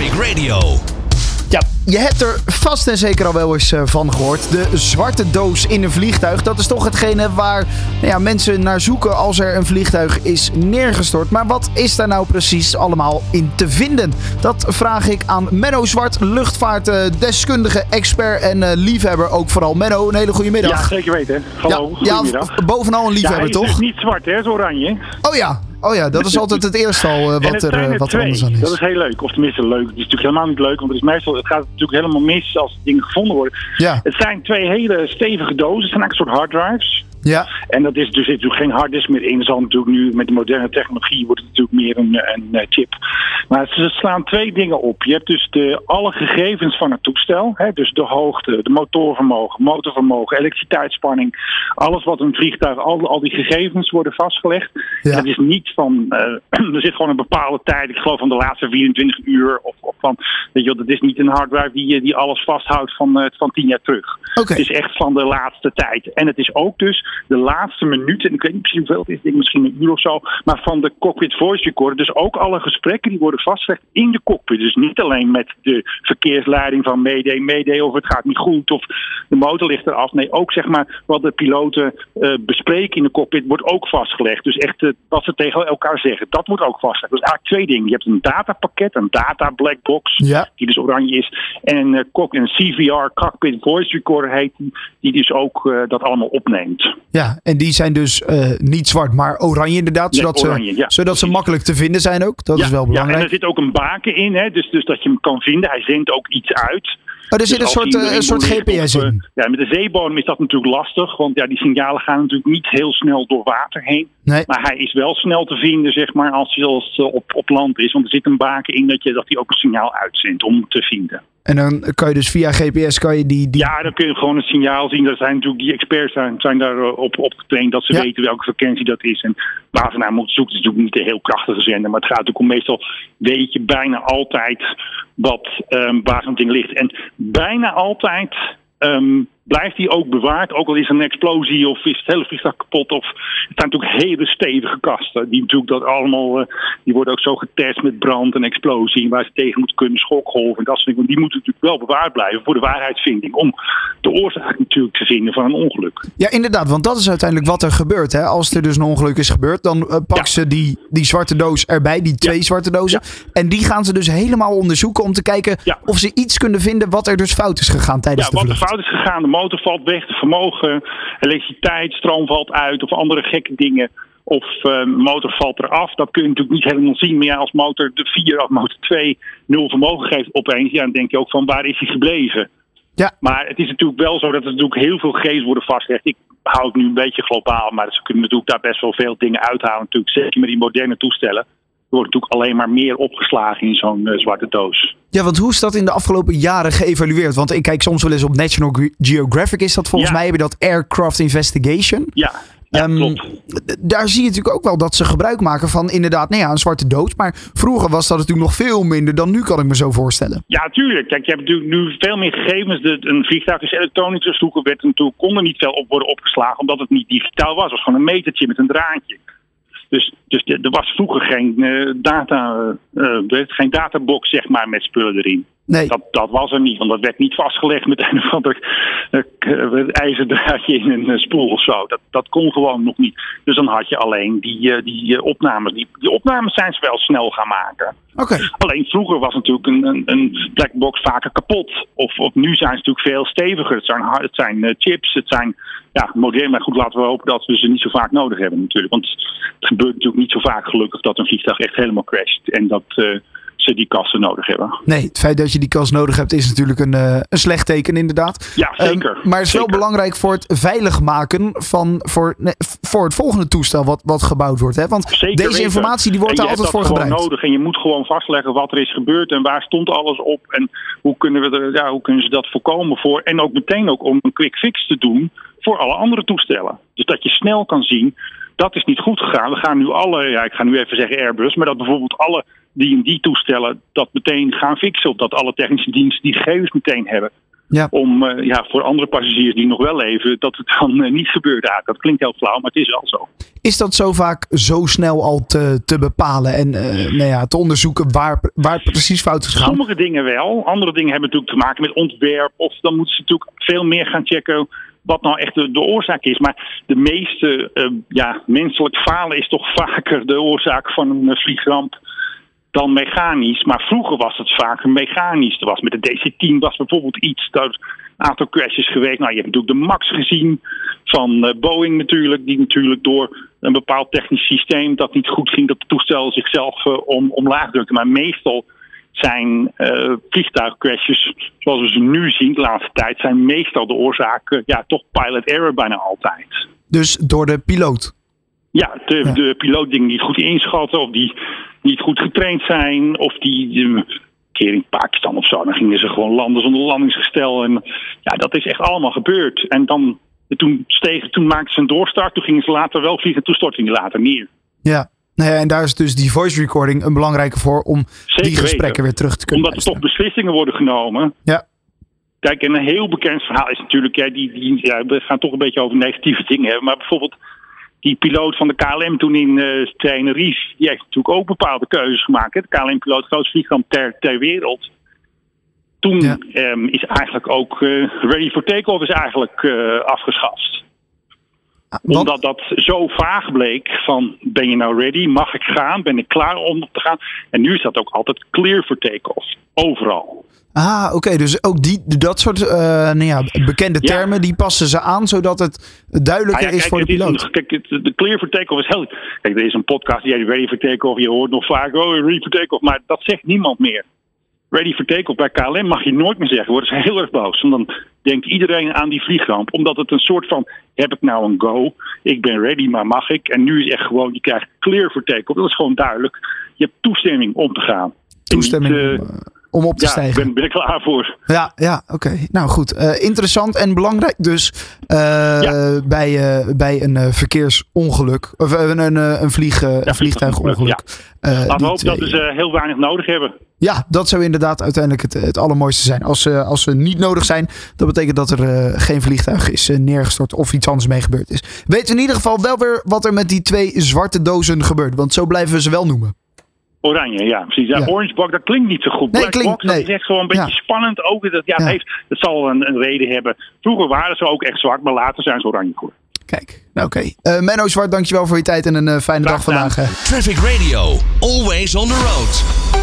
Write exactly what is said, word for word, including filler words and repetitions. Geographic Radio. Ja, je hebt er vast en zeker al wel eens van gehoord. De zwarte doos in een vliegtuig. Dat is toch hetgene waar nou ja, mensen naar zoeken als er een vliegtuig is neergestort. Maar wat is daar nou precies allemaal in te vinden? Dat vraag ik aan Menno Zwart, luchtvaartdeskundige, expert en uh, liefhebber. Ook vooral Menno, een hele goede middag. Ja, zeker weten. Hallo, ja, goedemiddag. Ja, bovenal een liefhebber, ja, toch? Het is niet zwart, hè? Het is oranje. Oh ja. Oh ja, dat is altijd het eerste al uh, wat, er, uh, wat er anders aan is. Dat is heel leuk. Of tenminste leuk. Het is natuurlijk helemaal niet leuk. Want het, is meestal, het gaat natuurlijk helemaal mis als dingen gevonden worden. Ja. Het zijn twee hele stevige dozen. Het zijn eigenlijk een soort hard drives. Ja. En dat is, er zit natuurlijk geen harddisk meer in. Zal natuurlijk nu met de moderne technologie wordt het natuurlijk meer een, een chip. Maar ze slaan twee dingen op. Je hebt dus de, alle gegevens van het toestel. Hè, dus de hoogte, de motorvermogen, motorvermogen, elektriciteitsspanning. Alles wat een vliegtuig, al, al die gegevens worden vastgelegd. Ja. En dat is niet van, uh, er zit gewoon een bepaalde tijd, ik geloof van de laatste vierentwintig uur. Of, of van, weet je, dat is niet een harddrive die, die alles vasthoudt van, uh, van tien jaar terug. Okay. Het is echt van de laatste tijd. En het is ook dus de laatste minuten, en ik weet niet precies hoeveel het is, misschien een uur of zo, maar van de cockpit voice recorder. Dus ook alle gesprekken die worden vastgelegd in de cockpit. Dus niet alleen met de verkeersleiding van mayday, mayday, of het gaat niet goed, of de motor ligt eraf. Nee, ook zeg maar wat de piloten uh, bespreken in de cockpit wordt ook vastgelegd. Dus echt uh, wat ze tegen elkaar zeggen, dat wordt ook vastgelegd. Dus eigenlijk twee dingen. Je hebt een datapakket, een data black box, ja, die dus oranje is, en een, uh, een C V R, cockpit voice recorder heet, die dus ook uh, dat allemaal opneemt. Ja, en die zijn dus uh, niet zwart, maar oranje inderdaad. Nee, zodat oranje, ze, ja, zodat ze makkelijk te vinden zijn ook. Dat ja, is wel belangrijk. Ja, en er zit ook een baken in, hè, dus, dus dat je hem kan vinden. Hij zendt ook iets uit. Oh, er zit dus een soort, een soort G P S op, in. Ja, met de zeebodem is dat natuurlijk lastig. Want ja, die signalen gaan natuurlijk niet heel snel door water heen. Nee. Maar hij is wel snel te vinden, zeg maar, als hij op, op land is. Want er zit een baken in dat je dat hij ook een signaal uitzendt om te vinden. En dan kan je dus via G P S kan je die, die... Ja, dan kun je gewoon het signaal zien. Dat zijn natuurlijk die experts zijn, zijn daar op, op getraind. Dat ze ja. weten welke frequentie dat is. En waar ze naar moeten zoeken. Het is natuurlijk niet een heel krachtige zender. Maar het gaat natuurlijk om meestal weet je bijna altijd wat um, waar zo'n ding ligt. En bijna altijd um, blijft die ook bewaard. Ook al is er een explosie of is het hele vliegtuig kapot. Of, het zijn natuurlijk hele stevige kasten. Die, natuurlijk dat allemaal, uh, die worden ook zo getest met brand en explosie. Waar ze tegen moeten kunnen, schokgolven en dat soort dingen. Want die moeten natuurlijk wel bewaard blijven voor de waarheidsvinding. Om de oorzaak natuurlijk te vinden van een ongeluk. Ja, inderdaad. Want dat is uiteindelijk wat er gebeurt. Hè? Als er dus een ongeluk is gebeurd, dan uh, pakken ja. ze die, die zwarte doos erbij. Die twee ja. zwarte dozen. Ja. En die gaan ze dus helemaal onderzoeken om te kijken ja. of ze iets kunnen vinden wat er dus fout is gegaan tijdens ja, de vlucht. Ja, wat er fout is gegaan. De motor valt weg, de vermogen, elektriciteit, stroom valt uit of andere gekke dingen. Of uh, motor valt eraf. Dat kun je natuurlijk niet helemaal zien. Maar ja, als motor de vier of motor twee nul vermogen geeft opeens, ja, dan denk je ook van waar is hij gebleven? Ja. Maar het is natuurlijk wel zo dat er natuurlijk heel veel G's worden vastgelegd. Ik hou het nu een beetje globaal, maar ze kunnen natuurlijk daar best wel veel dingen uithalen natuurlijk. Zeker met die moderne toestellen. Er wordt natuurlijk alleen maar meer opgeslagen in zo'n uh, zwarte doos. Ja, want hoe is dat in de afgelopen jaren geëvalueerd? Want ik kijk soms wel eens op National Geographic. Is dat volgens ja. mij, hebben dat Aircraft Investigation? Ja, ja um, klopt. D- daar zie je natuurlijk ook wel dat ze gebruik maken van inderdaad nou ja, een zwarte doos. Maar vroeger was dat natuurlijk nog veel minder dan nu, kan ik me zo voorstellen. Ja, tuurlijk. Kijk, je hebt natuurlijk nu veel meer gegevens. De, een vliegtuig is elektronisch gestoken. Werd en toen kon er niet veel op worden opgeslagen, omdat het niet digitaal was. Het was gewoon een metertje met een draadje. Dus, dus er was vroeger geen, uh, data, uh, geen databox zeg maar, met spullen erin. Nee. Dat, dat was er niet, want dat werd niet vastgelegd met een of ander uh, ijzerdraadje in een uh, spoel of zo. Dat, dat kon gewoon nog niet. Dus dan had je alleen die, uh, die uh, opnames. Die, die opnames zijn ze wel snel gaan maken. Okay. Alleen vroeger was natuurlijk een, een, een blackbox vaker kapot. Of, of nu zijn ze natuurlijk veel steviger. Het zijn, het zijn uh, chips, het zijn ja, modern. Maar goed, laten we hopen dat we ze niet zo vaak nodig hebben natuurlijk. Want het gebeurt natuurlijk niet zo vaak gelukkig dat een vliegtuig echt helemaal crasht. En dat... Uh, ze die kassen nodig hebben. Nee, het feit dat je die kast nodig hebt is natuurlijk een, uh, een slecht teken inderdaad. Ja, zeker. Um, maar het is zeker wel belangrijk voor het veilig maken van voor, nee, voor het volgende toestel wat, wat gebouwd wordt. Hè? Want zeker deze weten. Informatie die wordt daar altijd voor gebruikt. Je hebt dat gewoon nodig en je moet gewoon vastleggen wat er is gebeurd en waar stond alles op en hoe kunnen we er, ja, hoe kunnen ze dat voorkomen voor en ook meteen ook om een quick fix te doen voor alle andere toestellen. Dus dat je snel kan zien dat is niet goed gegaan. We gaan nu alle, ja, ik ga nu even zeggen Airbus, maar dat bijvoorbeeld alle die en die toestellen dat meteen gaan fixen. Of dat alle technische diensten die gegevens meteen hebben. Ja. Om uh, ja, voor andere passagiers die nog wel leven, dat het dan uh, niet gebeurt. Ja, dat klinkt heel flauw, maar het is wel zo. Is dat zo vaak zo snel al te, te bepalen en uh, nou ja, te onderzoeken waar, waar precies fout is gegaan? Sommige dingen wel. Andere dingen hebben natuurlijk te maken met ontwerp. Of dan moeten ze natuurlijk veel meer gaan checken wat nou echt de, de oorzaak is. Maar de meeste uh, ja, menselijk falen is toch vaker de oorzaak van een vliegramp dan mechanisch. Maar vroeger was het vaak mechanisch. Er was met de D C tien was bijvoorbeeld iets. Daar een aantal crashes geweest. Nou, je hebt natuurlijk de MAX gezien van Boeing natuurlijk. Die natuurlijk door een bepaald technisch systeem dat niet goed ging, dat het toestel zichzelf uh, om, omlaag drukte. Maar meestal zijn uh, vliegtuigcrashes, zoals we ze nu zien de laatste tijd, zijn meestal de oorzaak uh, ja, toch pilot error bijna altijd. Dus door de piloot? Ja, de, ja. de piloot dingen niet goed inschatten of die niet goed getraind zijn, of die een keer in Pakistan of zo, dan gingen ze gewoon landen zonder landingsgestel. En ja, dat is echt allemaal gebeurd. En dan, toen, stegen, toen maakten ze een doorstart, toen gingen ze later wel vliegen, toen stortten die later neer. Ja, nou ja, en daar is dus die voice recording een belangrijke voor om Zeker die gesprekken weten. weer terug te kunnen Omdat luisteren. er toch beslissingen worden genomen. Ja. Kijk, en een heel bekend verhaal is natuurlijk, ja, die, die, ja, we gaan toch een beetje over negatieve dingen hebben, maar bijvoorbeeld die piloot van de K L M toen in uh, Tenerife, die heeft natuurlijk ook bepaalde keuzes gemaakt. Hè? De K L M-piloot, grootste vliegramp ter, ter wereld. Toen ja. um, is eigenlijk ook uh, Ready for Takeoff is eigenlijk uh, afgeschaft. Want? Omdat dat zo vaag bleek van, ben je nou ready? Mag ik gaan? Ben ik klaar om te gaan? En nu is dat ook altijd clear for takeoff. Overal. Ah, oké. Okay. Dus ook die, dat soort uh, nou ja, bekende termen, ja. die passen ze aan, zodat het duidelijker ah, ja, kijk, is voor de piloot. Een, kijk, de clear for takeoff is heel... Kijk, er is een podcast die heet Ready for Takeoff. Je hoort nog vaak, oh, ready for takeoff. Maar dat zegt niemand meer. Ready for takeoff bij K L M mag je nooit meer zeggen. Worden ze heel erg boos. En dan denkt iedereen aan die vliegramp. Omdat het een soort van, heb ik nou een go? Ik ben ready, maar mag ik? En nu is echt gewoon, je krijgt clear for takeoff. Dat is gewoon duidelijk. Je hebt toestemming om te gaan. Toestemming niet, uh, om op te ja, stijgen. Ja, ben, ben ik klaar voor. Ja, ja oké. Okay. Nou goed. Uh, interessant en belangrijk dus uh, ja. bij, uh, bij een uh, verkeersongeluk. Of uh, een, uh, een vlieg, uh, ja, vliegtuigongeluk. Ja. Uh, Laten we hopen dat we ze uh, heel weinig nodig hebben. Ja, dat zou inderdaad uiteindelijk het, het allermooiste zijn. Als ze, als ze niet nodig zijn, dat betekent dat er uh, geen vliegtuig is uh, neergestort of iets anders mee gebeurd is. Weten we in ieder geval wel weer wat er met die twee zwarte dozen gebeurt. Want zo blijven we ze wel noemen. Oranje, ja, precies. Ja, ja. Orange box, dat klinkt niet zo goed. Nee, Black klinkt, box, dat nee. is echt gewoon een beetje ja. spannend. Ook dat, ja, ja. Het, heeft, het zal een, een reden hebben. Vroeger waren ze ook echt zwart, maar later zijn ze oranje geworden. Kijk, nou oké. Okay. Uh, Menno Zwart, dankjewel voor je tijd en een uh, fijne Graag dag vandaag. Hè. Traffic Radio, always on the road.